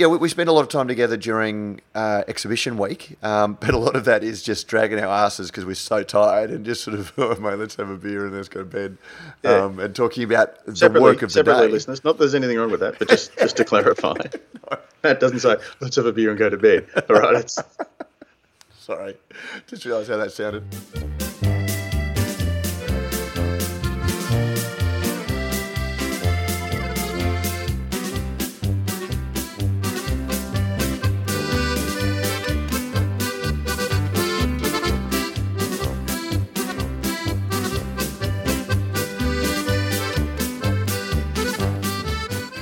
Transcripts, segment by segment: Yeah, we spend a lot of time together during exhibition week, but a lot of that is just dragging our asses because we're so tired and just sort of, oh, mate, let's have a beer and let's go to bed, and talking about the work of the day. Separately, listeners, not that there's anything wrong with that, but just to clarify, no. Matt doesn't say, let's have a beer and go to bed, all right? It's... Sorry, just realised how that sounded.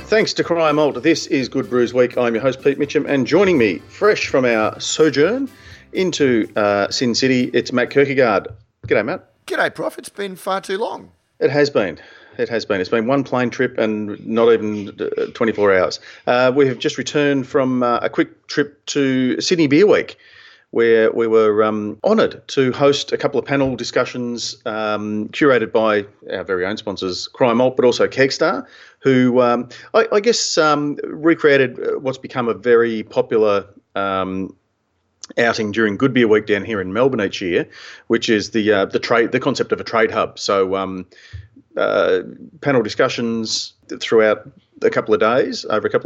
Thanks to Cry Malt. This is Good Brews Week. I'm your host, Pete Mitchum, and joining me, fresh from our sojourn into Sin City, it's Matt Kirkegaard. G'day, Matt. G'day, Prof. It's been far too long. It has been. It's been one plane trip and not even 24 hours. We have just returned from a quick trip to Sydney Beer Week, where we were honoured to host a couple of panel discussions curated by our very own sponsors, Cry Malt, but also Kegstar, who I guess recreated what's become a very popular outing during Good Beer Week down here in Melbourne each year, which is the concept of a trade hub. So panel discussions throughout over a couple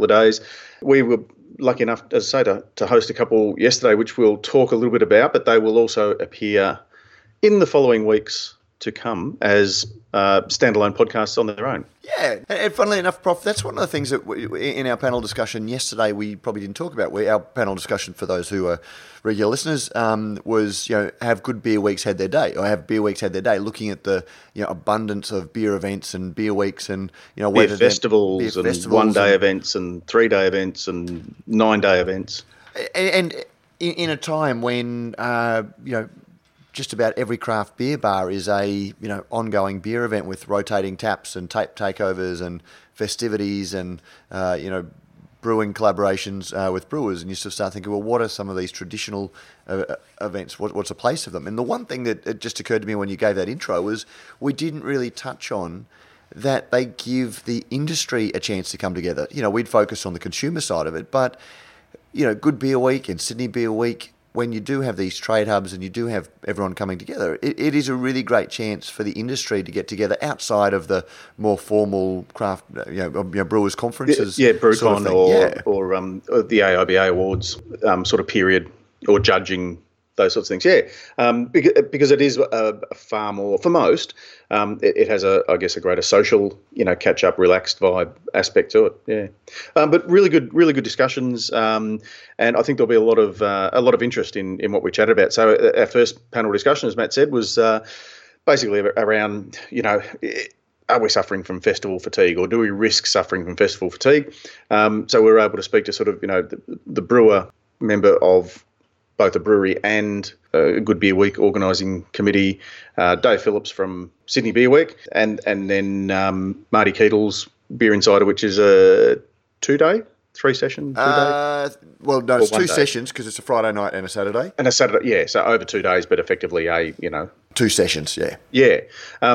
of days. We were lucky enough, as I say, to host a couple yesterday, which we'll talk a little bit about, but they will also appear in the following weeks to come as standalone podcasts on their own. Yeah, and funnily enough, Prof, that's one of the things that in our panel discussion yesterday we probably didn't talk about. Our panel discussion, for those who are regular listeners, was, you know, have Good Beer Weeks had their day, or have Beer Weeks had their day, looking at the, you know, abundance of beer events and beer weeks and, you know, beer festivals and 1 day events and 3 day events and 9 day events. And in a time when, you know, just about every craft beer bar is a, you know, ongoing beer event with rotating taps and tape takeovers and festivities and, you know, brewing collaborations with brewers. And you sort of start thinking, well, what are some of these traditional events? What's the place of them? And the one thing that just occurred to me when you gave that intro was we didn't really touch on that they give the industry a chance to come together. You know, we'd focus on the consumer side of it, but, you know, Good Beer Week and Sydney Beer Week, when you do have these trade hubs and you do have everyone coming together, it is a really great chance for the industry to get together outside of the more formal craft, you know, brewers conferences. Yeah, BrewCon or the AIBA awards sort of period, or judging, those sorts of things. Yeah, because it is a far more, for most, it has I guess a greater social, you know, catch up, relaxed vibe aspect to it. Yeah, but really good discussions, and I think there'll be a lot of interest in what we chatted about. So our first panel discussion, as Matt said, was basically around, you know, are we suffering from festival fatigue, or do we risk suffering from festival fatigue? So we were able to speak to sort of, you know, the brewer member of both a brewery and Good Beer Week organising committee, Dave Phillips from Sydney Beer Week, and then Marty Keetels, Beer Insider, which is a 2 day, three session, 2 day. Well, no, it's two sessions because it's a Friday night and a Saturday. Yeah, so over 2 days, but effectively two sessions, yeah. Yeah,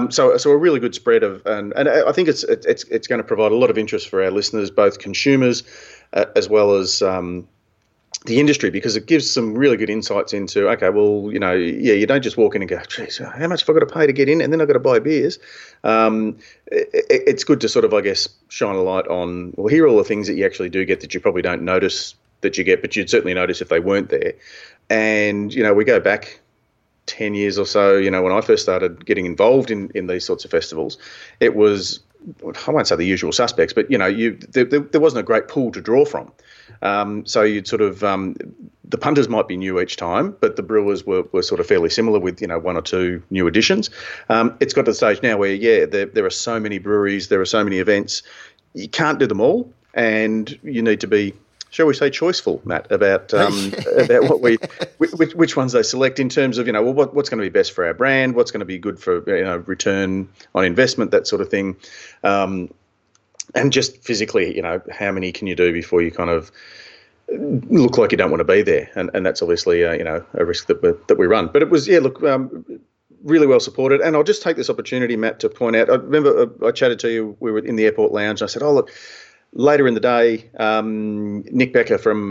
so a really good spread of, and I think it's going to provide a lot of interest for our listeners, both consumers as well as the industry, because it gives some really good insights into, okay, well, you know, yeah, you don't just walk in and go, geez, how much have I got to pay to get in, and then I've got to buy beers. It's good to sort of, I guess, shine a light on, well, here are all the things that you actually do get that you probably don't notice that you get, but you'd certainly notice if they weren't there. And, you know, we go back 10 years or so, you know, when I first started getting involved in these sorts of festivals, it was, I won't say the usual suspects, but, you know, there wasn't a great pool to draw from. So you'd sort of, the punters might be new each time, but the brewers were sort of fairly similar with, you know, one or two new additions. It's got to the stage now where, yeah, there are so many breweries, there are so many events, you can't do them all, and you need to be, shall we say, choiceful, Matt, about what which ones they select in terms of, you know, well, what's going to be best for our brand, what's going to be good for, you know, return on investment, that sort of thing, and just physically, you know, how many can you do before you kind of look like you don't want to be there, and that's obviously you know, a risk that we run. But it was, yeah, look, really well supported. And I'll just take this opportunity, Matt, to point out. I remember I chatted to you. We were in the airport lounge, and I said, "Oh, look." Later in the day, Nick Becker from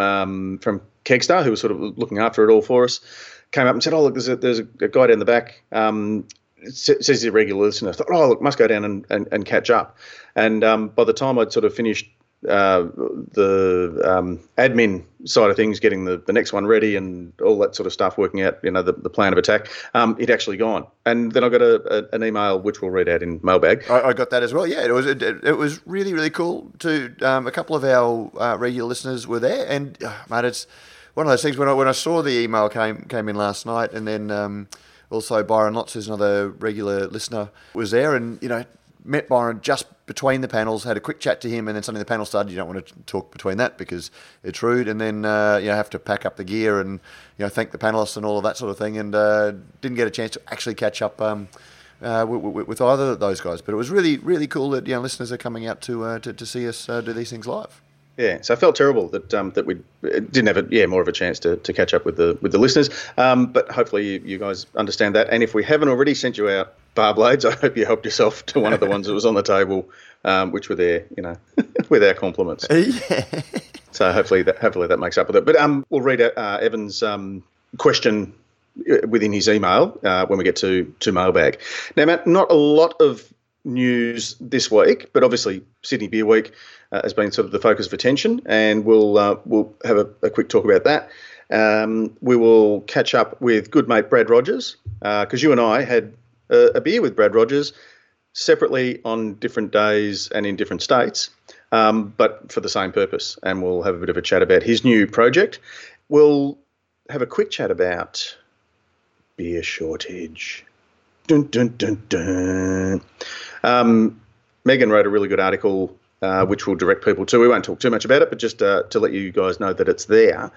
Kegstar, who was sort of looking after it all for us, came up and said, "Oh, look, there's a guy down the back. Says he's a regular listener." I thought, "Oh, look, must go down and catch up." And by the time I'd sort of finished the admin side of things, getting the next one ready and all that sort of stuff, working out, you know, the plan of attack, it actually gone. And then I got an email which we'll read out in mailbag. I got that as well. Yeah, it was really, really cool. To a couple of our regular listeners were there, and mate, it's one of those things. When I saw the email came in last night, and then also Byron Lotz, who's another regular listener, was there, and you know, met Byron just between the panels, had a quick chat to him, and then suddenly the panel started. You don't want to talk between that because it's rude, and then you know, have to pack up the gear and, you know, thank the panelists and all of that sort of thing, and didn't get a chance to actually catch up with either of those guys. But it was really, really cool that, you know, listeners are coming out to see us do these things live. Yeah, so I felt terrible that that we didn't have more of a chance to catch up with the listeners. But hopefully you guys understand that. And if we haven't already sent you out bar blades, I hope you helped yourself to one of the ones that was on the table, which were there, you know, with our compliments. Yeah. So hopefully that makes up with it. But we'll read out Evan's question within his email when we get to mailbag. Now, Matt, not a lot of news this week, but obviously Sydney Beer Week has been sort of the focus of attention, and we'll have a quick talk about that. We will catch up with good mate Brad Rogers, because you and I had a beer with Brad Rogers separately on different days and in different states, but for the same purpose, and we'll have a bit of a chat about his new project. We'll have a quick chat about beer shortage. Dun, dun, dun, dun. Megan wrote a really good article, which we'll direct people to. We won't talk too much about it, but just to let you guys know that it's there,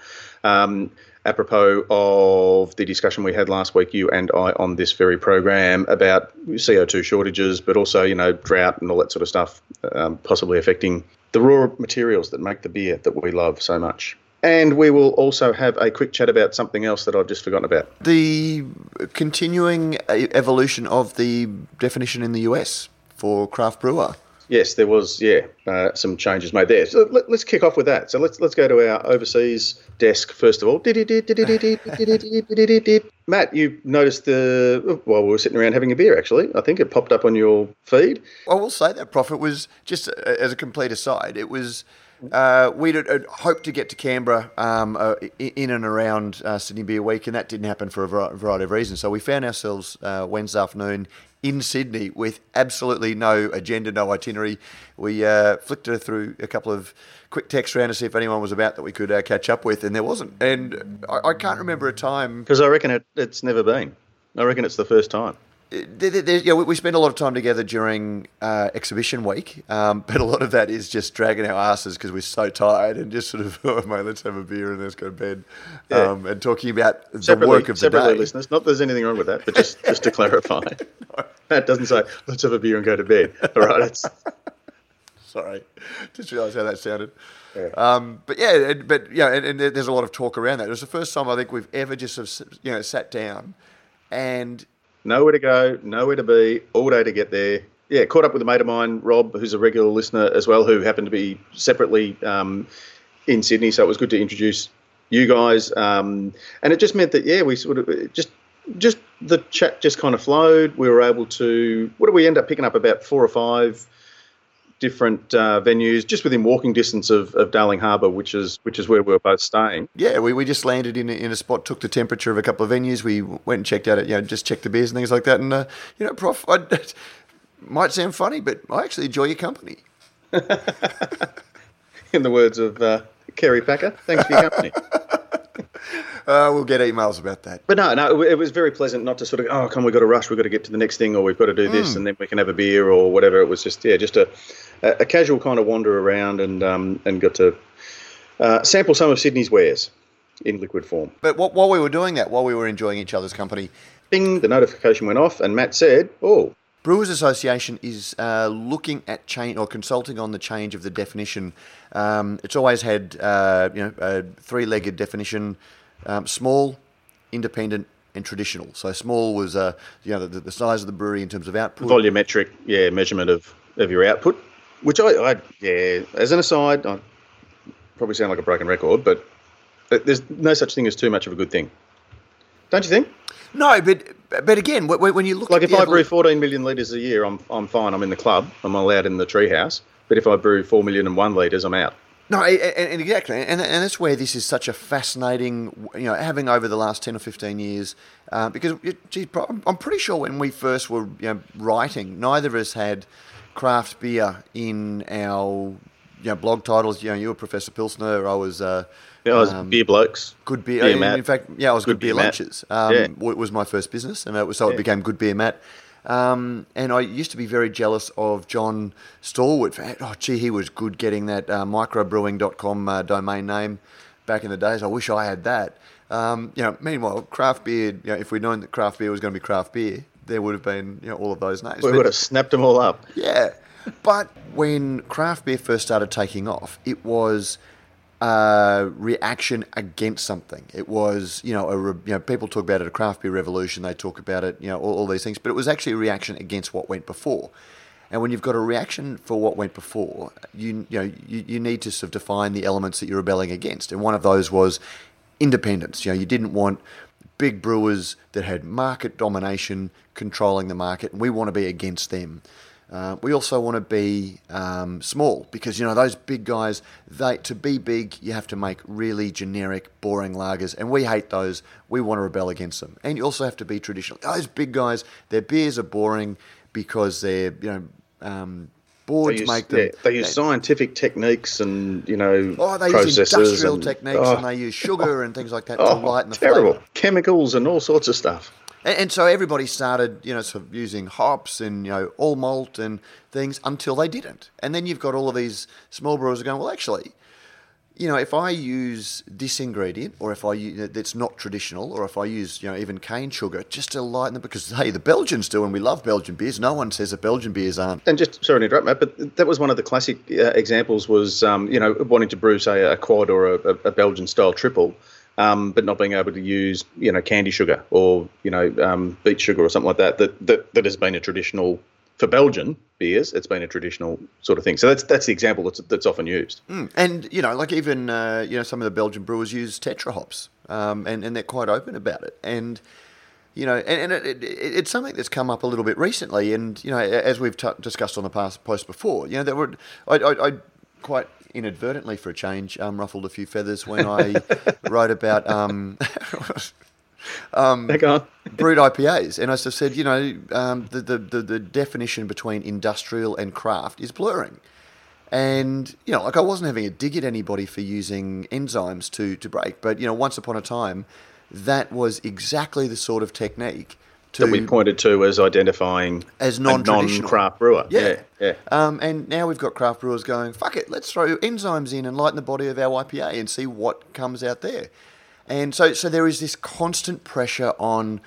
apropos of the discussion we had last week, you and I, on this very program about CO2 shortages, but also, you know, drought and all that sort of stuff, possibly affecting the raw materials that make the beer that we love so much. And we will also have a quick chat about something else that I've just forgotten about. The continuing evolution of the definition in the US for craft brewer. Yes, there was, some changes made there. So let's kick off with that. So let's go to our overseas desk first of all. Matt, you noticed while we were sitting around having a beer, actually, I think it popped up on your feed. I will say that, Prof, it was, just as a complete aside, it was... we had hoped to get to Canberra in and around Sydney Beer Week, and that didn't happen for a variety of reasons. So we found ourselves Wednesday afternoon in Sydney with absolutely no agenda, no itinerary. We flicked through a couple of quick texts around to see if anyone was about that we could catch up with, and there wasn't. And I can't remember a time... Because I reckon it's never been. I reckon it's the first time. We spend a lot of time together during exhibition week, but a lot of that is just dragging our asses because we're so tired and just sort of, oh, mate, let's have a beer and let's go to bed, and talking about the work of the day. Listeners, not that there's anything wrong with that, but just to clarify, no. Matt doesn't say, let's have a beer and go to bed, all right? Sorry, just realised how that sounded. Yeah. And there's a lot of talk around that. It was the first time I think we've ever just, sat down and... Nowhere to go, nowhere to be, all day to get there. Yeah, caught up with a mate of mine, Rob, who's a regular listener as well, who happened to be separately in Sydney. So it was good to introduce you guys. And it just meant that, we sort of just the chat just kind of flowed. We were able to, what did we end up picking up, about 4 or 5 different venues just within walking distance of Darling Harbour, which is where we were both staying. Yeah, we just landed in a spot, took the temperature of a couple of venues. We went and checked out, just checked the beers and things like that. And, Prof, it might sound funny, but I actually enjoy your company. In the words of Kerry Packer, thanks for your company. We'll get emails about that. But no, it was very pleasant not to sort of, oh, come, we've got to rush, we've got to get to the next thing, or we've got to do this, and then we can have a beer or whatever. It was just, just a casual kind of wander around and got to sample some of Sydney's wares in liquid form. But while we were doing that, while we were enjoying each other's company, ding, the notification went off and Matt said, oh. Brewers Association is looking at change or consulting on the change of the definition. It's always had a three-legged definition. Small, independent, and traditional. So small was the size of the brewery in terms of output. Volumetric, measurement of your output. Which I, as an aside, I probably sound like a broken record, but there's no such thing as too much of a good thing. Don't you think? No, but again, when you look like at... Like if I brew 14 million litres a year, I'm fine. I'm in the club. I'm allowed in the treehouse. But if I brew 4 million and 1 litres, I'm out. No, and exactly, and that's where this is such a fascinating, you know, having over the last 10 or 15 years, because geez, I'm pretty sure when we first were writing, neither of us had craft beer in our blog titles. You were Professor Pilsner, I was I was Beer Blokes, Good Beer. In fact, I was Good Beer Lunches. It was my first business, and it became Good Beer Matt. And I used to be very jealous of John Stallwood. He was good getting that microbrewing.com domain name back in the days. I wish I had that. Meanwhile, craft beer, if we'd known that craft beer was going to be craft beer, there would have been all of those names. We would have snapped them all up. Yeah. But when craft beer first started taking off, it was a reaction against something. It was, people talk about it, a craft beer revolution, they talk about it, all these things, but it was actually a reaction against what went before. And when you've got a reaction for what went before, you need to sort of define the elements that you're rebelling against. And one of those was independence. You didn't want big brewers that had market domination controlling the market, and we want to be against them. We also want to be small because, those big guys, to be big, you have to make really generic, boring lagers, and we hate those. We want to rebel against them. And you also have to be traditional. Those big guys, their beers are boring because they're, boards make them. Yeah, they use scientific techniques and, they processes use industrial techniques and they use sugar and things like that to lighten the terrible flavor. Chemicals and all sorts of stuff. And so everybody started, sort of using hops and, all malt and things until they didn't. And then you've got all of these small brewers going, well, actually, if I use this ingredient or if I use that's not traditional or if I use, even cane sugar just to lighten them because, hey, the Belgians do and we love Belgian beers. No one says that Belgian beers aren't. And just, sorry to interrupt, Matt, but that was one of the classic examples was, wanting to brew, say, a quad or a Belgian-style triple. But not being able to use, candy sugar or, beet sugar or something like that has been a traditional, for Belgian beers, it's been a traditional sort of thing. So that's the example that's often used. Mm. And, even, some of the Belgian brewers use tetra hops and they're quite open about it. And, it's something that's come up a little bit recently. And, as we've discussed on the past post before, there were, I quite inadvertently for a change, ruffled a few feathers when I wrote about brewed IPAs. And I sort of said, the definition between industrial and craft is blurring. And, I wasn't having a dig at anybody for using enzymes to break. But, once upon a time, that was exactly the sort of technique that we pointed to as identifying as non-traditional, a non-craft brewer. Yeah. And now we've got craft brewers going, fuck it, let's throw enzymes in and lighten the body of our IPA and see what comes out there. And so there is this constant pressure on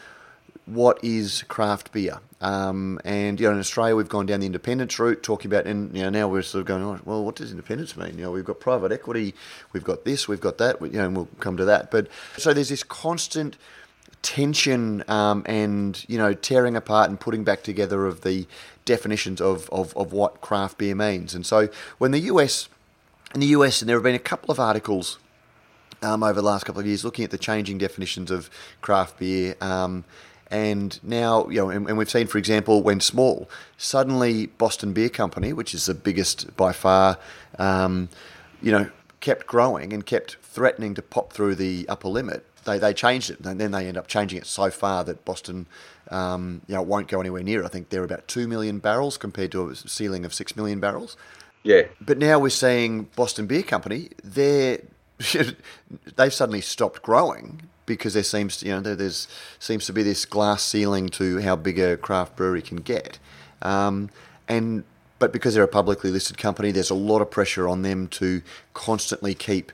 what is craft beer. And, in Australia we've gone down the independence route talking about, and, now we're sort of going, oh, well, what does independence mean? We've got private equity, we've got this, we've got that, and we'll come to that. But so there's this constant tension and tearing apart and putting back together of the definitions of what craft beer means. And so when the US, and there have been a couple of articles over the last couple of years looking at the changing definitions of craft beer, and now and we've seen, for example, when small, suddenly Boston Beer Company, which is the biggest by far, kept growing and kept threatening to pop through the upper limit. They changed it, and then they end up changing it so far that Boston, won't go anywhere near it. I think they're about 2 million barrels compared to a ceiling of 6 million barrels. Yeah. But now we're seeing Boston Beer Company, they've suddenly stopped growing because there seems to, seems to be this glass ceiling to how big a craft brewery can get. But because they're a publicly listed company, there's a lot of pressure on them to constantly keep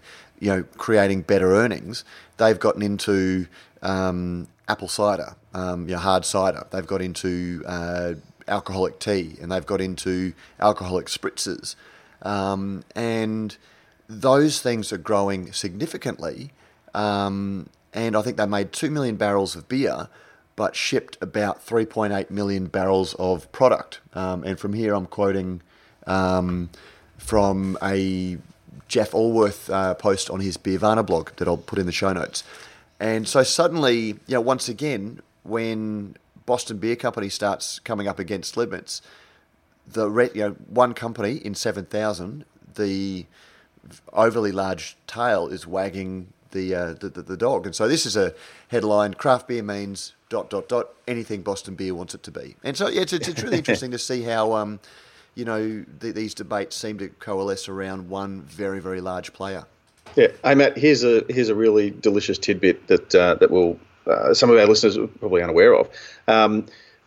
creating better earnings. They've gotten into apple cider, hard cider. They've got into alcoholic tea, and they've got into alcoholic spritzers. And those things are growing significantly. And I think they made 2 million barrels of beer, but shipped about 3.8 million barrels of product. And from here I'm quoting from a Jeff Allworth post on his Beervana blog that I'll put in the show notes. And so suddenly, you know, once again, when Boston Beer Company starts coming up against limits, the one company in 7,000, the overly large tail is wagging the dog. And so this is a headline: craft beer means ... anything Boston Beer wants it to be. And so it's really interesting to see how these debates seem to coalesce around one very, very large player. Yeah, hey Matt, here's a really delicious tidbit that that will some of our listeners are probably unaware of.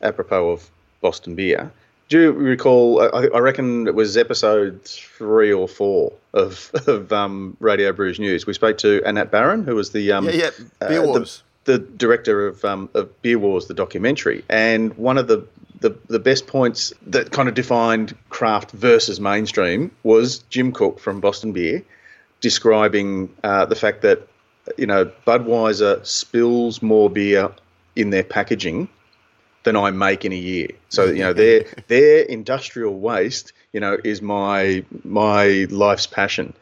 Apropos of Boston Beer, do you recall? I reckon it was episode 3 or 4 of Radio Brews News. We spoke to Annette Barron, who was the Beer Wars, the director of Beer Wars, the documentary, and one of the best points that kind of defined craft versus mainstream was Jim Cook from Boston Beer describing the fact that, you know, Budweiser spills more beer in their packaging than I make in a year. So, you know, their industrial waste, you know, is my life's passion.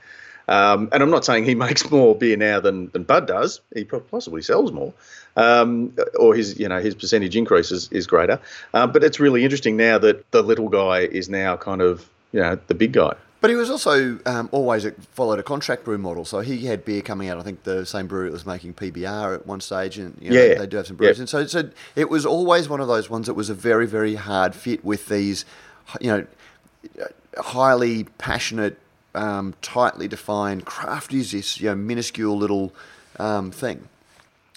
And I'm not saying he makes more beer now than Bud does. He possibly sells more, or his percentage increase is greater. But it's really interesting now that the little guy is now kind of, you know, the big guy. But he was also always followed a contract brew model. So he had beer coming out, I think, the same brewery that was making PBR at one stage, and they do have some brews. Yep. And so it was always one of those ones that was a very, very hard fit with these, you know, highly passionate, tightly defined, craft is this, you know, minuscule little thing.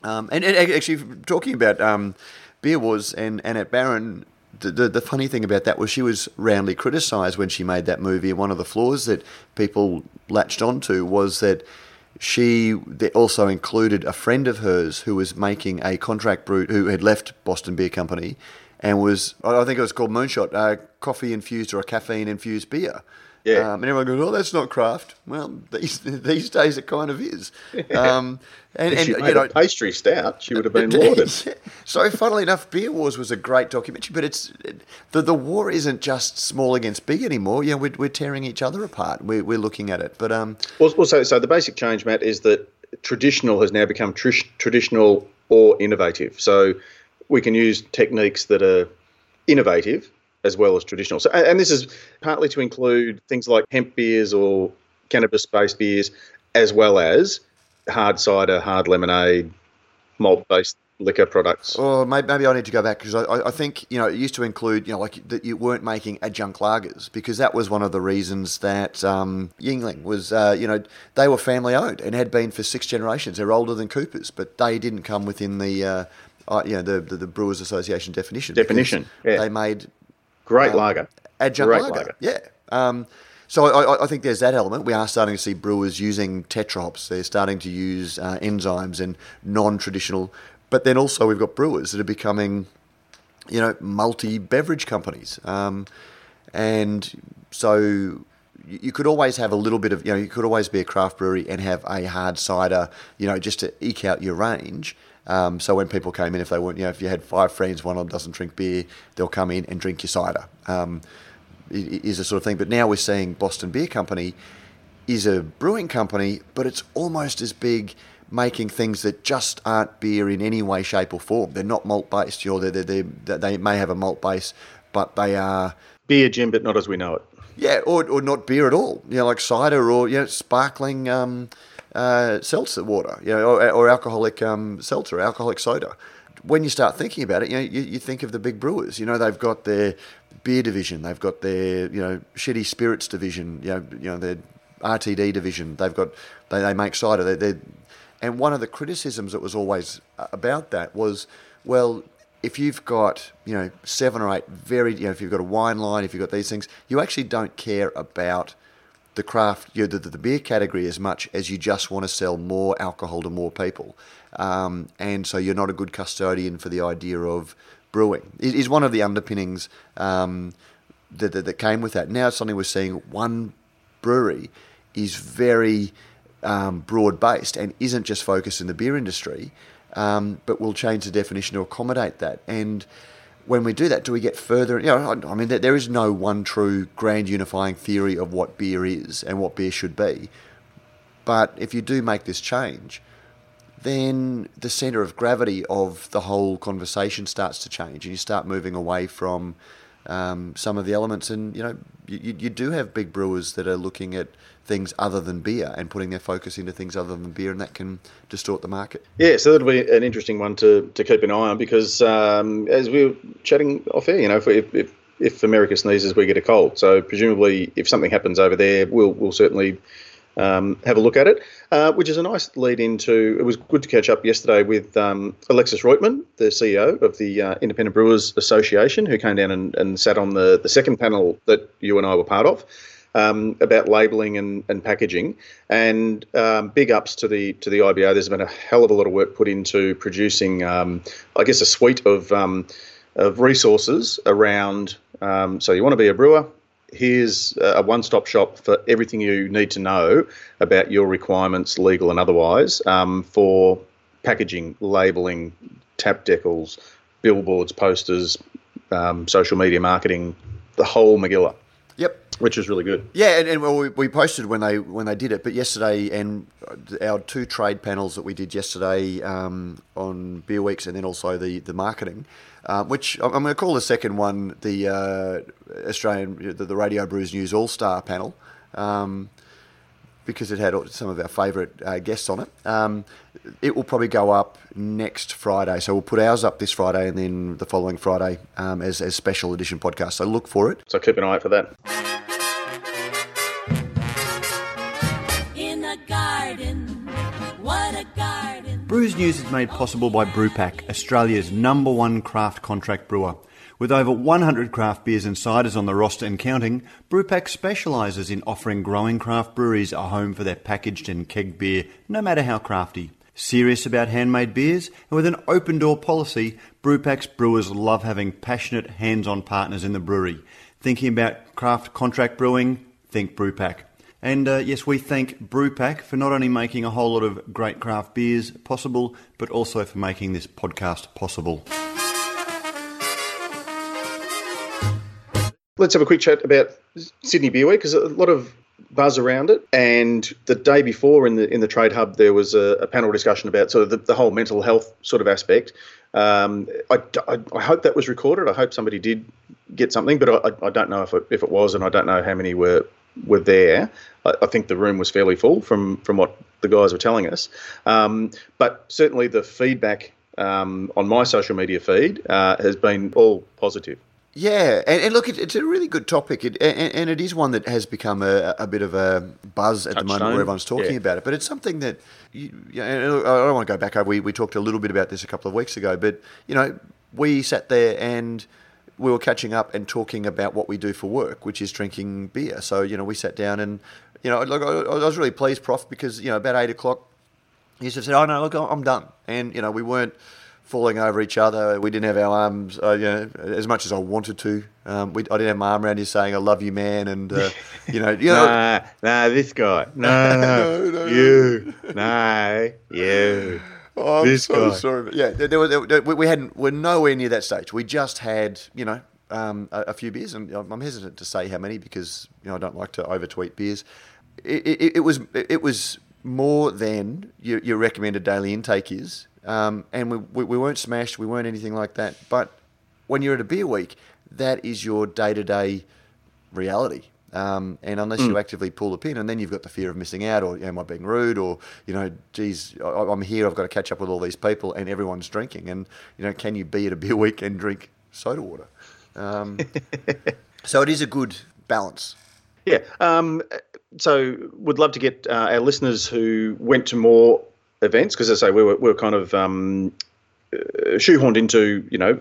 And actually, talking about Beer Wars and Annette Barron, The funny thing about that was she was roundly criticised when she made that movie, and one of the flaws that people latched onto was that she also included a friend of hers who was making a contract brew, who had left Boston Beer Company and was, I think it was called Moonshot, coffee-infused or a caffeine-infused beer. Yeah. And everyone goes, oh, that's not craft. Well, these days it kind of is. And if she made a pastry stout, she would have been lauded. So funnily enough, Beer Wars was a great documentary, but the war isn't just small against big anymore. Yeah, we're tearing each other apart. We're looking at it, but also the basic change, Matt, is that traditional has now become traditional or innovative. So we can use techniques that are innovative as well as traditional. So, and this is partly to include things like hemp beers or cannabis-based beers, as well as hard cider, hard lemonade, malt-based liquor products. Or maybe I need to go back, because I think, you know, it used to include, you know, like that you weren't making adjunct lagers, because that was one of the reasons that Yuengling was, you know, they were family-owned and had been for 6 generations. They're older than Coopers, but they didn't come within the Brewers Association definition. Yeah. They made great lager. Adjunct lager. Yeah. So I think there's that element. We are starting to see brewers using tetra hops. They're starting to use enzymes and non-traditional. But then also we've got brewers that are becoming, you know, multi-beverage companies. And so you could always have a little bit of, you know, you could always be a craft brewery and have a hard cider, you know, just to eke out your range. So when people came in, if they weren't, you know, if you had 5 friends, one of them doesn't drink beer, they'll come in and drink your cider. Is a sort of thing. But now we're seeing Boston Beer Company is a brewing company, but it's almost as big, making things that just aren't beer in any way, shape, or form. They're not malt based. You know, they may have a malt base, but they are beer, Jim, but not as we know it. Yeah, or not beer at all. You know, like cider or, you know, sparkling. Seltzer water, you know, or alcoholic seltzer, alcoholic soda. When you start thinking about it, you know, you think of the big brewers. You know, they've got their beer division, they've got their, you know, shitty spirits division, you know their RTD division. They've got they make cider. And one of the criticisms that was always about that was, well, if you've got, you know, 7 or 8 very, you know, if you've got a wine line, if you've got these things, you actually don't care about the craft, you know, the beer category as much as you just want to sell more alcohol to more people. And so you're not a good custodian for the idea of brewing. It is one of the underpinnings that came with that. Now suddenly we're seeing one brewery is very broad-based and isn't just focused in the beer industry, but will change the definition to accommodate that. And when we do that, do we get further? You know, I mean, there is no one true grand unifying theory of what beer is and what beer should be. But if you do make this change, then the centre of gravity of the whole conversation starts to change, and you start moving away from some of the elements. And, you know, you do have big brewers that are looking at things other than beer and putting their focus into things other than beer, and that can distort the market. Yeah, so that'll be an interesting one to keep an eye on, because as we were chatting off air, you know, if America sneezes, we get a cold. So presumably if something happens over there, we'll certainly have a look at it, which is a nice lead into. It was good to catch up yesterday with Alexis Reutman, the CEO of the Independent Brewers Association, who came down and sat on the second panel that you and I were part of, about labelling and packaging. And big ups to the IBA. There's been a hell of a lot of work put into producing, I guess, a suite of resources around. So you want to be a brewer. Here's a one-stop shop for everything you need to know about your requirements, legal and otherwise, for packaging, labelling, tap decals, billboards, posters, social media marketing, the whole Megillah. Yep. Which is really good. Yeah, and well, we posted when they did it, but yesterday, and our two trade panels that we did yesterday on Beer Weeks, and then also the marketing, which I'm going to call the second one the Australian, the Radio Brews News All-Star panel, because it had some of our favourite guests on it. It will probably go up next Friday. So we'll put ours up this Friday and then the following Friday as special edition podcasts. So look for it. So keep an eye out for that. Brews News is made possible by Brewpack, Australia's number one craft contract brewer. With over 100 craft beers and ciders on the roster and counting, Brewpack specialises in offering growing craft breweries a home for their packaged and kegged beer, no matter how crafty. Serious about handmade beers, and with an open-door policy, Brewpack's brewers love having passionate, hands-on partners in the brewery. Thinking about craft contract brewing? Think Brewpack. And yes, we thank Brewpack for not only making a whole lot of great craft beers possible, but also for making this podcast possible. Let's have a quick chat about Sydney Beer Week, because a lot of buzz around it. And the day before in the Trade Hub, there was a panel discussion about sort of the whole mental health sort of aspect. I hope that was recorded. I hope somebody did get something, but I don't know if it was, and I don't know how many were there. I think the room was fairly full from what the guys were telling us. But certainly the feedback on my social media feed has been all positive. Yeah, and look, it's a really good topic, and it is one that has become a bit of a buzz at the moment, where everyone's talking about it. But it's something that, and I don't want to go back over, we talked a little bit about this a couple of weeks ago, but, you know, we sat there and we were catching up and talking about what we do for work, which is drinking beer. So, you know, we sat down and, you know, look, I was really pleased, Prof, because, you know, about 8 o'clock, he just said, oh, no, look, I'm done. And, you know, we weren't falling over each other. We didn't have our arms, you know, as much as I wanted to. I didn't have my arm around you saying, I love you, man, and, you know. Nah, this guy. No, you. No, you. Oh, I'm so sorry. But yeah, we're nowhere near that stage. We just had, you know, a few beers, and I'm hesitant to say how many because, you know, I don't like to overtweet beers. It was more than your recommended daily intake is. And we weren't smashed, we weren't anything like that. But when you're at a beer week, that is your day-to-day reality. And unless you actively pull the pin, and then you've got the fear of missing out, or, you know, am I being rude, or, you know, geez, I'm here, I've got to catch up with all these people, and everyone's drinking. And, you know, can you be at a beer week and drink soda water? So it is a good balance. Yeah. So would love to get our listeners who went to more events, because, as I say, we were kind of shoehorned into, you know,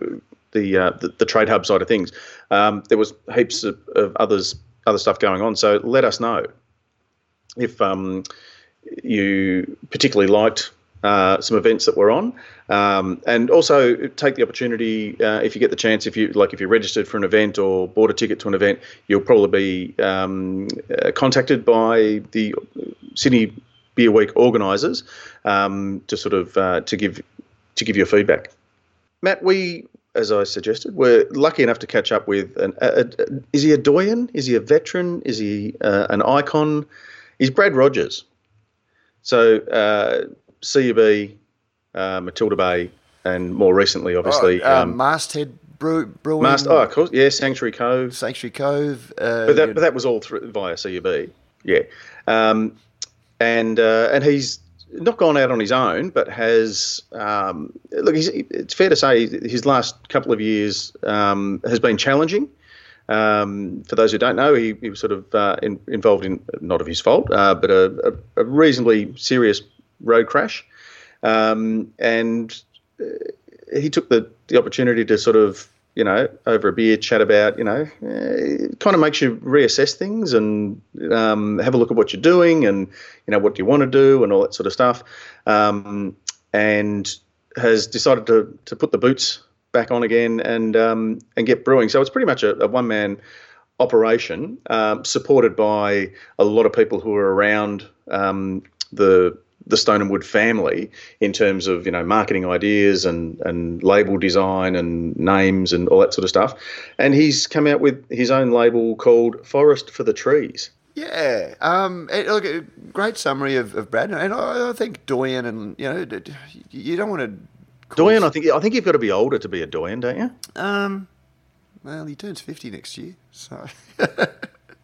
the Trade Hub side of things. There was heaps of other stuff going on. So let us know if you particularly liked some events that were on, and also take the opportunity if you get the chance. If you're registered for an event or bought a ticket to an event, you'll probably be contacted by the Sydney Beer Week organisers to give you feedback. Matt, we as I suggested. We're lucky enough to catch up with is he a doyen? Is he a veteran? Is he an icon? He's Brad Rogers. So CUB, Matilda Bay, and more recently, obviously. Masthead Brewing. Oh, of course. Yeah, Sanctuary Cove. But that was all via CUB. Yeah. And he's not gone out on his own, but has it's fair to say his last couple of years has been challenging. For those who don't know, he was sort of involved in, not of his fault, but a reasonably serious road crash, and he took the opportunity to sort of, you know, over a beer chat about, you know, it kind of makes you reassess things and have a look at what you're doing and, you know, what do you want to do and all that sort of stuff, and has decided to put the boots back on again and get brewing. So it's pretty much a one-man operation, supported by a lot of people who are around the Stone and Wood family in terms of, you know, marketing ideas and label design and names and all that sort of stuff. And he's come out with his own label called Forest for the Trees. Yeah. Look, a great summary of Brad. And I think doyen, and, you know, you don't want to... Doyen, I think you've got to be older to be a doyen, don't you? Well, he turns 50 next year, so...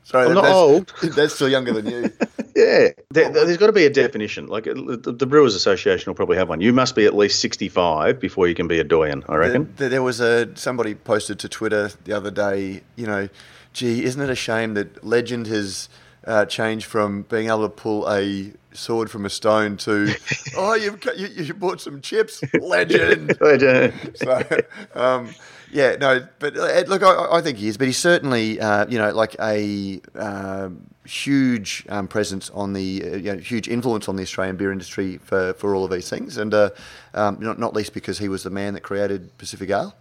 Sorry, I'm not old. That's still younger than you. Yeah. There's got to be a definition. Like, the Brewers Association will probably have one. You must be at least 65 before you can be a doyen, I reckon. There was somebody posted to Twitter the other day, you know, gee, isn't it a shame that legend has changed from being able to pull a sword from a stone to, oh, you bought some chips? Legend. Legend. So, yeah, no, but look, I think he is, but he's certainly, you know, like a huge presence on the, you know, huge influence on the Australian beer industry for all of these things, and not least because he was the man that created Pacific Ale.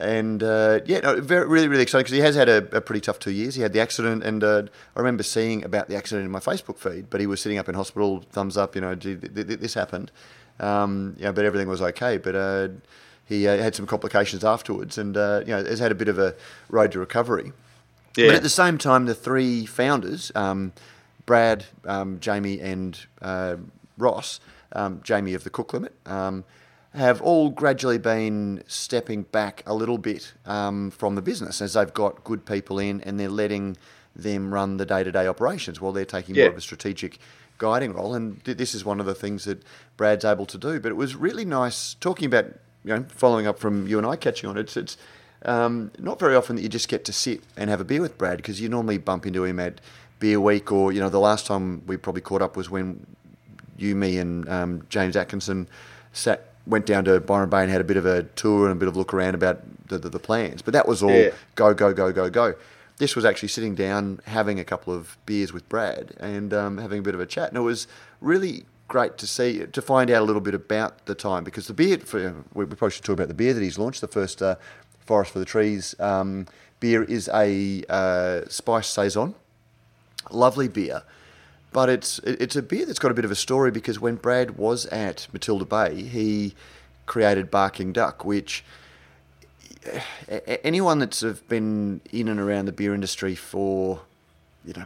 Really, really exciting, because he has had a pretty tough 2 years. He had the accident, and I remember seeing about the accident in my Facebook feed, but he was sitting up in hospital, thumbs up, you know, gee, this happened, you know, but everything was okay, but... He had some complications afterwards, and you know, has had a bit of a road to recovery. Yeah. But at the same time, the three founders, Brad, Jamie, and Ross, Jamie of the Cook Limit, have all gradually been stepping back a little bit from the business as they've got good people in, and they're letting them run the day-to-day operations while they're taking more of a strategic guiding role. And this is one of the things that Brad's able to do. But it was really nice talking about... You know, following up from you and I catching on, it's not very often that you just get to sit and have a beer with Brad, because you normally bump into him at Beer Week, or, you know, the last time we probably caught up was when you, me, and James Atkinson went down to Byron Bay and had a bit of a tour and a bit of a look around about the plans. But that was all go. This was actually sitting down, having a couple of beers with Brad and having a bit of a chat, and it was really great to see, to find out a little bit about the time, because the beer, we probably should talk about the beer that he's launched. The first Forest for the Trees beer is a spice saison, lovely beer, but it's a beer that's got a bit of a story, because when Brad was at Matilda Bay, he created Barking Duck, which anyone that's been in and around the beer industry for, you know,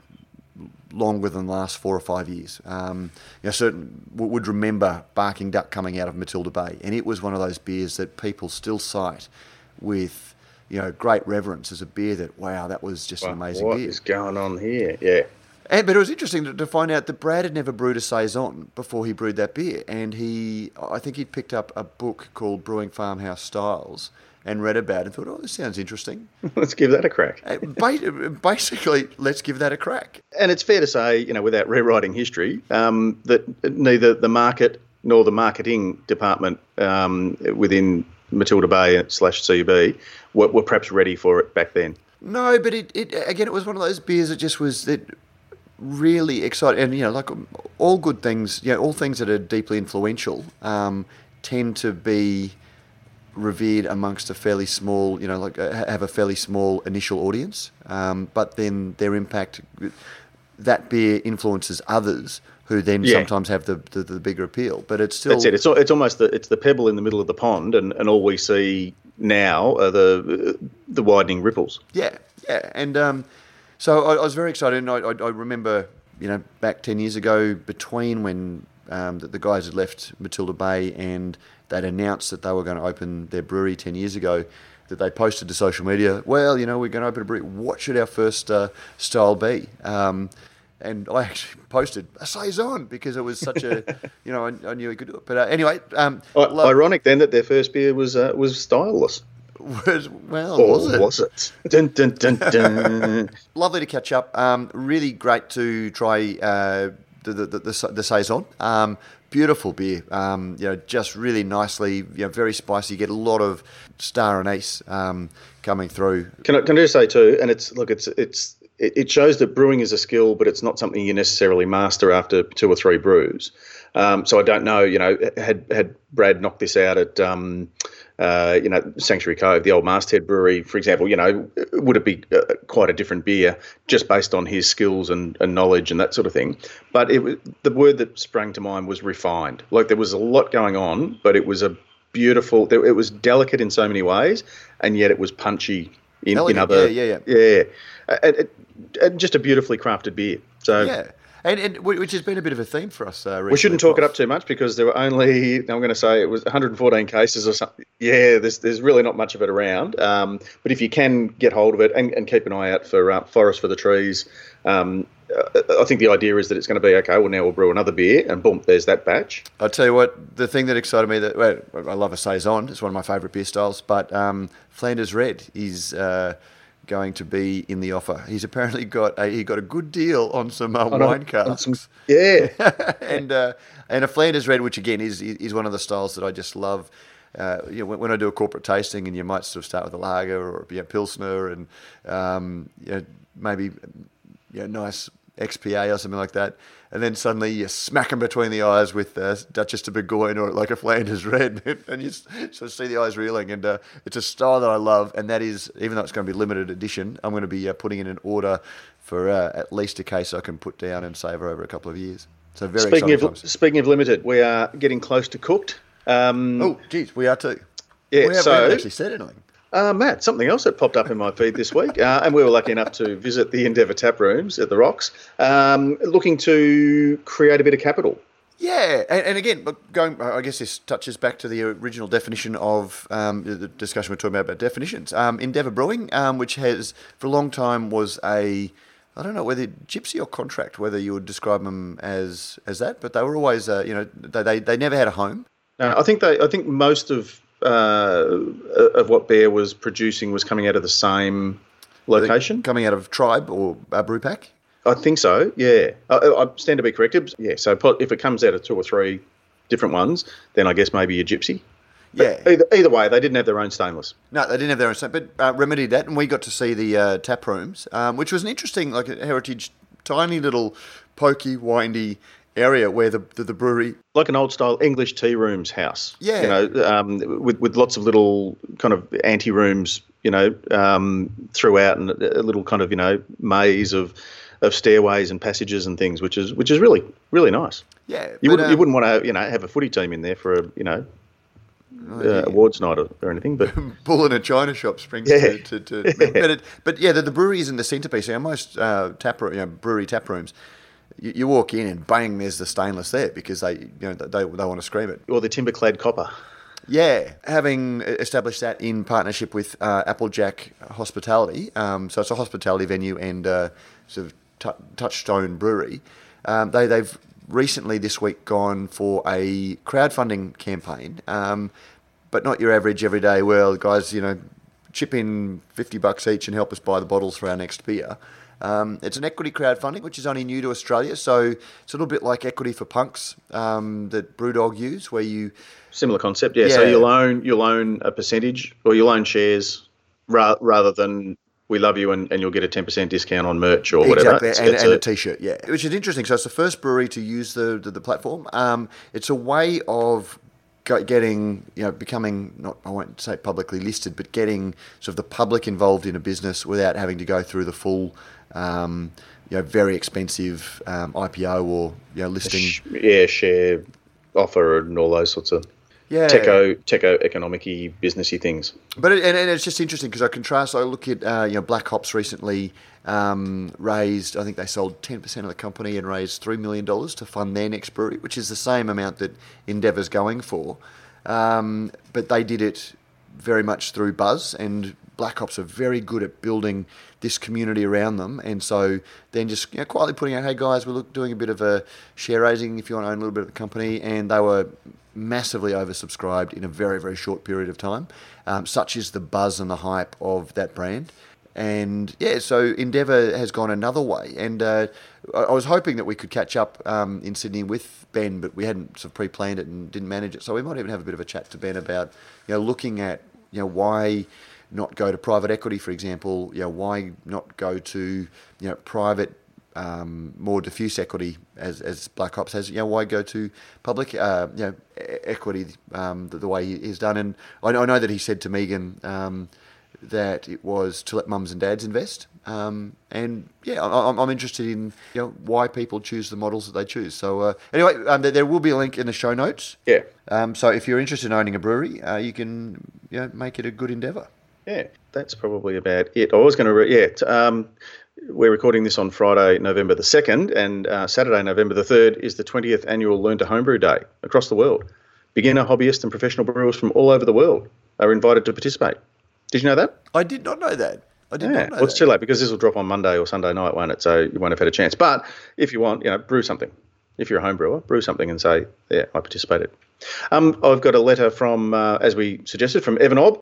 longer than the last 4 or 5 years, you know, certainly would remember Barking Duck coming out of Matilda Bay, and it was one of those beers that people still cite with, you know, great reverence as a beer that, wow, that was just an amazing beer. What is going on here? Yeah. But it was interesting to find out that Brad had never brewed a saison before he brewed that beer, and I think he'd picked up a book called Brewing Farmhouse Styles and read about it and thought, oh, this sounds interesting. Let's give that a crack. Basically, let's give that a crack. And it's fair to say, you know, without rewriting history, that neither the market nor the marketing department within Matilda Bay /CB were perhaps ready for it back then. No, but it was one of those beers that just was... really exciting, and, you know, like all good things, you know, all things that are deeply influential tend to be revered amongst a fairly small, you know, like have a fairly small initial audience, but then their impact, that beer influences others who then sometimes have the bigger appeal. But it's still... That's it. It's almost the pebble in the middle of the pond, and all we see now are the widening ripples. Yeah, yeah. And so I was very excited, and I remember, you know, back 10 years ago, between when the guys had left Matilda Bay and they'd announced that they were going to open their brewery 10 years ago, that they posted to social media, well, you know, we're going to open a brewery. What should our first style be? And I actually posted a saison because it was such a, you know, I knew he could do it. But anyway, ironic then that their first beer was styleless. Was it? Dun, dun, dun, dun. Lovely to catch up. Really great to try the saison. Beautiful beer. You know, just really nicely. You know, very spicy. You get a lot of star anise coming through. Can I just say too? And it's look, it's. It shows that brewing is a skill, but it's not something you necessarily master after two or three brews. So I don't know, you know, had Brad knocked this out at, you know, Sanctuary Cove, the old Masthead Brewery, for example, you know, would it be quite a different beer just based on his skills and knowledge and that sort of thing? But the word that sprang to mind was refined. Like there was a lot going on, but it was a beautiful, it was delicate in so many ways, and yet it was punchy in other. Yeah. And just a beautifully crafted beer. So yeah, and which has been a bit of a theme for us. We shouldn't talk it up too much because there were only, I'm going to say it was 114 cases or something. Yeah, there's really not much of it around. But if you can get hold of it and keep an eye out for Forest for the Trees, I think the idea is that it's going to be, okay, well, now we'll brew another beer and boom, there's that batch. I'll tell you what, the thing that excited me, I love a Saison, it's one of my favourite beer styles, but Flanders Red is... going to be in the offer. He's apparently got a good deal on some wine casks. And a Flanders Red, which again is one of the styles that I just love. You know, when I do a corporate tasting, and you might sort of start with a lager or pilsner, and you know, maybe nice XPA or something like that, and then suddenly you smack them between the eyes with Duchess de Burgoyne or like a Flanders Red, and you sort of see the eyes reeling. And it's a style that I love, and that is, even though it's going to be limited edition, I'm going to be putting in an order for at least a case I can put down and save over a couple of years. So very exciting times. Speaking of limited, we are getting close to cooked. Oh, geez, we are too. Yeah, we haven't actually said anything. Matt, something else that popped up in my feed this week, and we were lucky enough to visit the Endeavour Tap Rooms at the Rocks, looking to create a bit of capital. Yeah, and again, look, I guess this touches back to the original definition of the discussion we're talking about definitions. Endeavour Brewing, which has for a long time was a, I don't know whether gypsy or contract, whether you would describe them as that, but they were always, they never had a home. No, I think most of what beer was producing was coming out of the same location, coming out of Tribe or Brewpack. I think so. Yeah, I stand to be corrected. Yeah, so if it comes out of two or three different ones, then I guess maybe you're gypsy. But yeah. Either way, they didn't have their own stainless. No, they didn't have their own stainless, but remedied that, and we got to see the tap rooms, which was an interesting, like a heritage, tiny little pokey, windy area where the brewery, like an old style English tea rooms house, yeah, you know, with lots of little kind of ante rooms, you know, throughout, and a little kind of, you know, maze of stairways and passages and things, which is really, really nice. Yeah, you wouldn't want to, you know, have a footy team in there for a, you know, awards night or anything, but bull in a china shop springs to but yeah, the brewery is in the centrepiece. Our most brewery tap rooms, you walk in and bang, there's the stainless there because they want to scream it. Or the timber-clad copper. Yeah, having established that in partnership with Applejack Hospitality, so it's a hospitality venue and sort of touchstone brewery. They've recently this week gone for a crowdfunding campaign, but not your average everyday. Well, guys, you know, chip in $50 each and help us buy the bottles for our next beer. It's an equity crowdfunding, which is only new to Australia, so it's a little bit like Equity for Punks that BrewDog use, where you... Similar concept, yeah. So you'll own a percentage, or you'll own shares rather than we love you and you'll get a 10% discount on merch or whatever. Exactly, and a T-shirt, yeah, which is interesting. So it's the first brewery to use the platform. It's a way of... getting, you know, becoming, not, I won't say publicly listed, but getting sort of the public involved in a business without having to go through the full very expensive IPO or listing. Share offer and all those sorts of techo economic-y, businessy things. But and it's just interesting because I contrast. I look at Black Hops recently raised. I think they sold 10% of the company and raised $3 million to fund their next brewery, which is the same amount that Endeavour's going for. But they did it very much through buzz, and Black Hops are very good at building this community around them, and so then just quietly putting out, hey guys, we're doing a bit of a share raising if you want to own a little bit of the company, and they were massively oversubscribed in a very, very short period of time. Such is the buzz and the hype of that brand. And so Endeavour has gone another way, and I was hoping that we could catch up in Sydney with Ben, but we hadn't sort of pre-planned it and didn't manage it. So we might even have a bit of a chat to Ben about looking at why not go to private equity, for example. Why not go to private, more diffuse equity as Black Hops has. Why go to public equity the way he's done? And I know that he said to Megan, that it was to let mums and dads invest, I'm interested in why people choose the models that they choose. So there will be a link in the show notes. Yeah. So if you're interested in owning a brewery, you can make it a good endeavour. Yeah, that's probably about it. I was going to we're recording this on Friday, November the 2nd, and Saturday, November the 3rd is the 20th annual Learn to Homebrew Day across the world. Beginner, hobbyist, and professional brewers from all over the world are invited to participate. Did you know that? I did not know that. Well, it's too late because this will drop on Monday or Sunday night, won't it? So you won't have had a chance. But if you want, brew something. If you're a home brewer, brew something and say, I participated. I've got a letter from, as we suggested, from Evan Obb,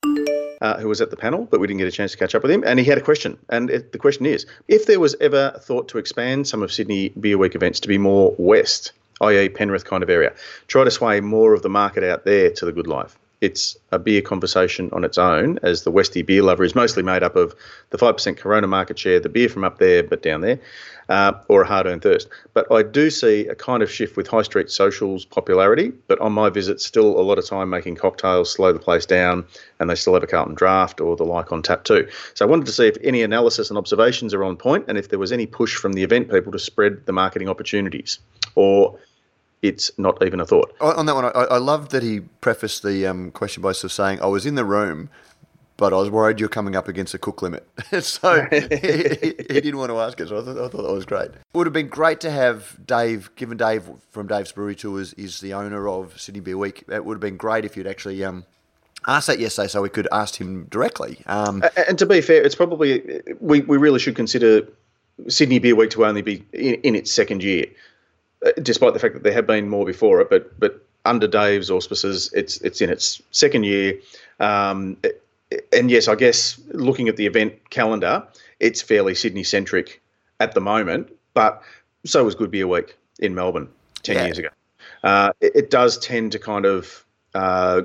who was at the panel, but we didn't get a chance to catch up with him. And he had a question. And the question is, if there was ever thought to expand some of Sydney Beer Week events to be more west, i.e. Penrith kind of area, try to sway more of the market out there to the good life. It's a beer conversation on its own, as the Westie beer lover is mostly made up of the 5% Corona market share, the beer from up there but down there, or a hard-earned thirst. But I do see a kind of shift with high street socials' popularity, but on my visit, still a lot of time making cocktails, slow the place down, and they still have a Carlton draft or the like on tap too. So I wanted to see if any analysis and observations are on point and if there was any push from the event people to spread the marketing opportunities, or it's not even a thought. On that one, I love that he prefaced the question by sort of saying, I was in the room, but I was worried you're coming up against a cook limit. So he didn't want to ask it, so I thought that was great. It would have been great to have Dave, given Dave from Dave's Brewery Tours is the owner of Sydney Beer Week. It would have been great if you'd actually asked that yesterday so we could ask him directly. And to be fair, it's probably we really should consider Sydney Beer Week to only be in its second year, despite the fact that there have been more before it, but under Dave's auspices, it's in its second year. And yes, I guess looking at the event calendar, it's fairly Sydney-centric at the moment, but so was Good Beer Week in Melbourne 10 years ago. It does tend to kind of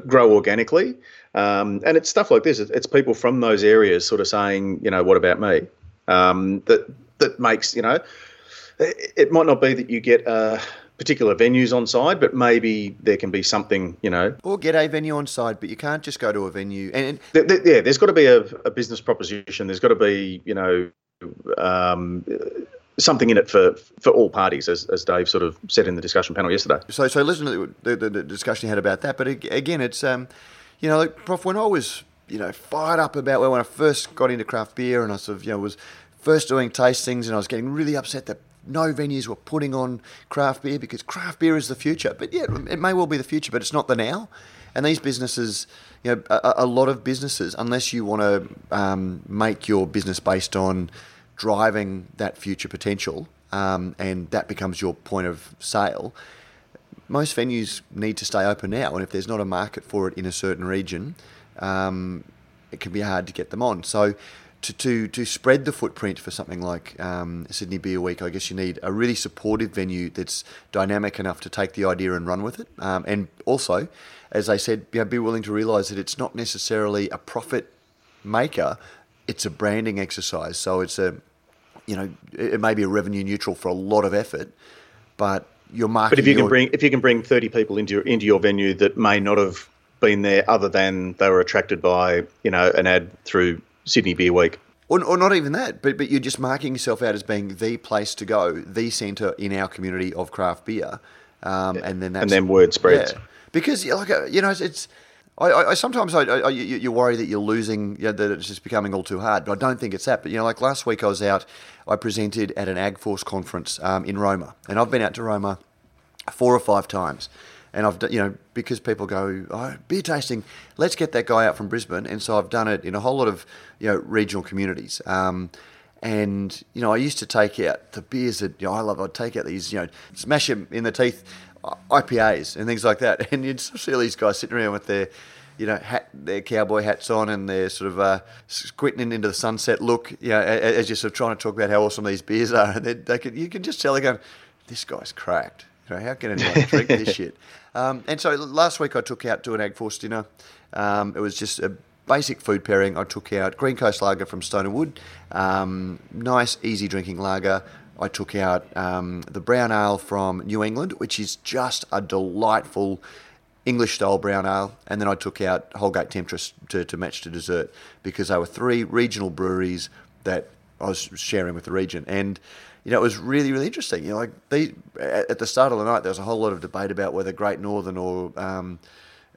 grow organically, and it's stuff like this. It's people from those areas sort of saying, what about me? That makes, it might not be that you get particular venues on side, but maybe there can be something, Or get a venue on side, but you can't just go to a venue. And there's got to be a business proposition. There's got to be, something in it for all parties, as Dave sort of said in the discussion panel yesterday. So listen to the discussion you had about that. But again, it's, like, Prof, when I was, fired up about when I first got into craft beer and I sort of, was first doing tastings and I was getting really upset that no venues were putting on craft beer because craft beer is the future. But yeah, it may well be the future, but it's not the now. And these businesses, a lot of businesses, unless you want to make your business based on driving that future potential and that becomes your point of sale, most venues need to stay open now. And if there's not a market for it in a certain region, it can be hard to get them on. So to spread the footprint for something like Sydney Beer Week, I guess you need a really supportive venue that's dynamic enough to take the idea and run with it. And also, as I said, be willing to realise that it's not necessarily a profit maker, it's a branding exercise. So it's it may be revenue neutral for a lot of effort, but your marketing. But if you can bring 30 people into your venue that may not have been there other than they were attracted by an ad through Sydney Beer Week. Or not even that, but you're just marking yourself out as being the place to go, the centre in our community of craft beer. And then word spreads. Yeah. Because, like, you know, it's I sometimes you worry that you're losing, you know, that it's just becoming all too hard. But I don't think it's that. But, you know, like last week I was out, I presented at an AgForce conference in Roma. And I've been out to Roma 4 or 5 times. And I've done, you know, because people go, oh, beer tasting, let's get that guy out from Brisbane. And so I've done it in a whole lot of, you know, regional communities. And, you know, I used to take out the beers that, you know, I love. I'd take out these, you know, smash them in the teeth, IPAs and things like that. And you'd see all these guys sitting around with their, you know, their cowboy hats on and they're sort of squinting into the sunset look, you know, as you're sort of trying to talk about how awesome these beers are. And you can just tell they're going, this guy's cracked. You know, how can anyone drink this shit? And so last week I took out to an AgForce dinner. It was just a basic food pairing. I took out Green Coast Lager from Stone and Wood, nice, easy drinking lager. I took out the Brown Ale from New England, which is just a delightful English-style brown ale. And then I took out Holgate Temptress to match to dessert because they were 3 regional breweries that I was sharing with the region. And, you know, it was really, really interesting. You know, like at the start of the night, there was a whole lot of debate about whether Great Northern or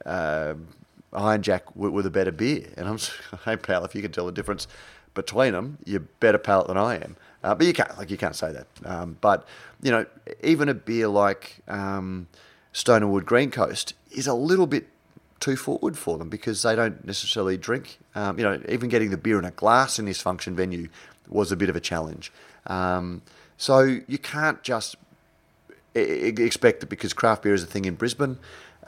Iron Jack were the better beer. And I'm just, hey, pal, if you can tell the difference between them, you're better palate than I am. But you can't say that. But, you know, even a beer like Stone and Wood Green Coast is a little bit too forward for them because they don't necessarily drink. You know, even getting the beer in a glass in this function venue was a bit of a challenge. So you can't just expect that because craft beer is a thing in Brisbane,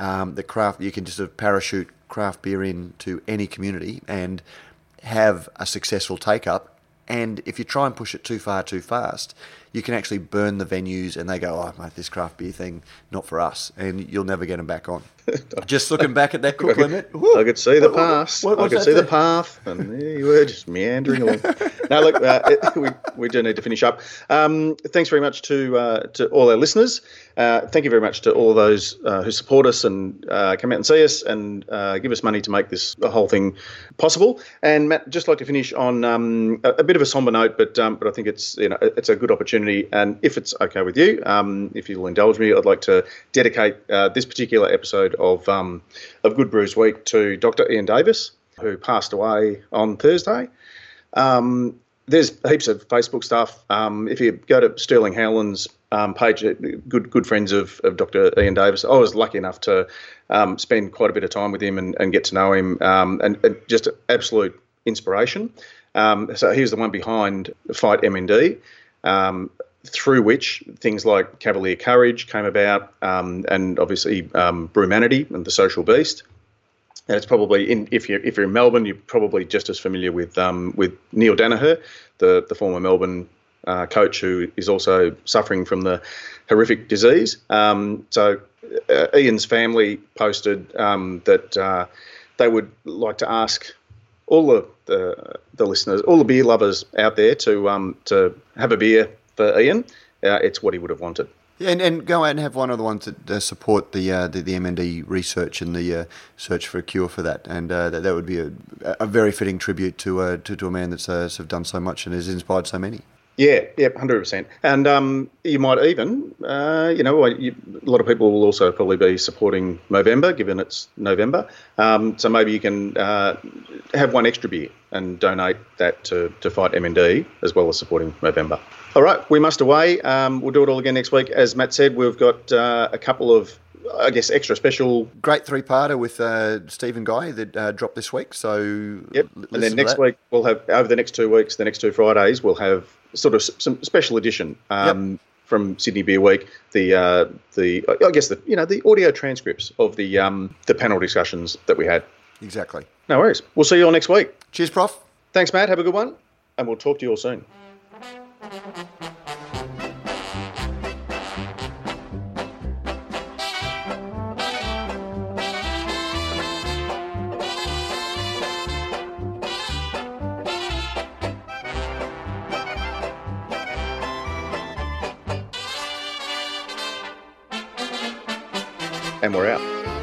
you can just sort of parachute craft beer into any community and have a successful take-up. And if you try and push it too far too fast, you can actually burn the venues and they go, oh, mate, this craft beer thing, not for us. And you'll never get them back on. Just looking back at that Cook limit. I could see the path. I could see the path. And there you were, just meandering along. Now, look, we do need to finish up. Thanks very much to all our listeners. Thank you very much to all those who support us and come out and see us and give us money to make this whole thing possible. And Matt, just like to finish on a bit of a somber note, but I think it's, you know, it's a good opportunity. And if it's okay with you, if you'll indulge me, I'd like to dedicate this particular episode of Good Brews Week to Dr. Ian Davis, who passed away on Thursday. There's heaps of Facebook stuff. If you go to Sterling Howland's page, good friends of Dr. Ian Davis. I was lucky enough to spend quite a bit of time with him and get to know him, and just an absolute inspiration. So he was the one behind Fight MND, through which things like Cavalier Courage came about, and obviously Brewmanity and the Social Beast. And it's probably if you're in Melbourne, you're probably just as familiar with Neil Danaher, the former Melbourne coach who is also suffering from the horrific disease. So Ian's family posted that they would like to ask all the listeners, all the beer lovers out there, to have a beer for Ian. It's what he would have wanted. Yeah, and go out and have one of the ones that support the MND research and the search for a cure for that, and that would be a very fitting tribute to a man that's sort of done so much and has inspired so many. Yeah, 100%. And you might even, a lot of people will also probably be supporting Movember, given it's November. So maybe you can have one extra beer and donate that to Fight MND, as well as supporting Movember. All right, we must away. We'll do it all again next week. As Matt said, we've got a couple of, I guess, extra special. Great three-parter with Steve and Guy that dropped this week. So yep, and then next week we'll have, over the next 2 weeks, the next 2 Fridays, we'll have sort of some special edition from Sydney Beer Week. The audio transcripts of the panel discussions that we had. Exactly. No worries. We'll see you all next week. Cheers, Prof. Thanks, Matt. Have a good one, and we'll talk to you all soon. And we're out.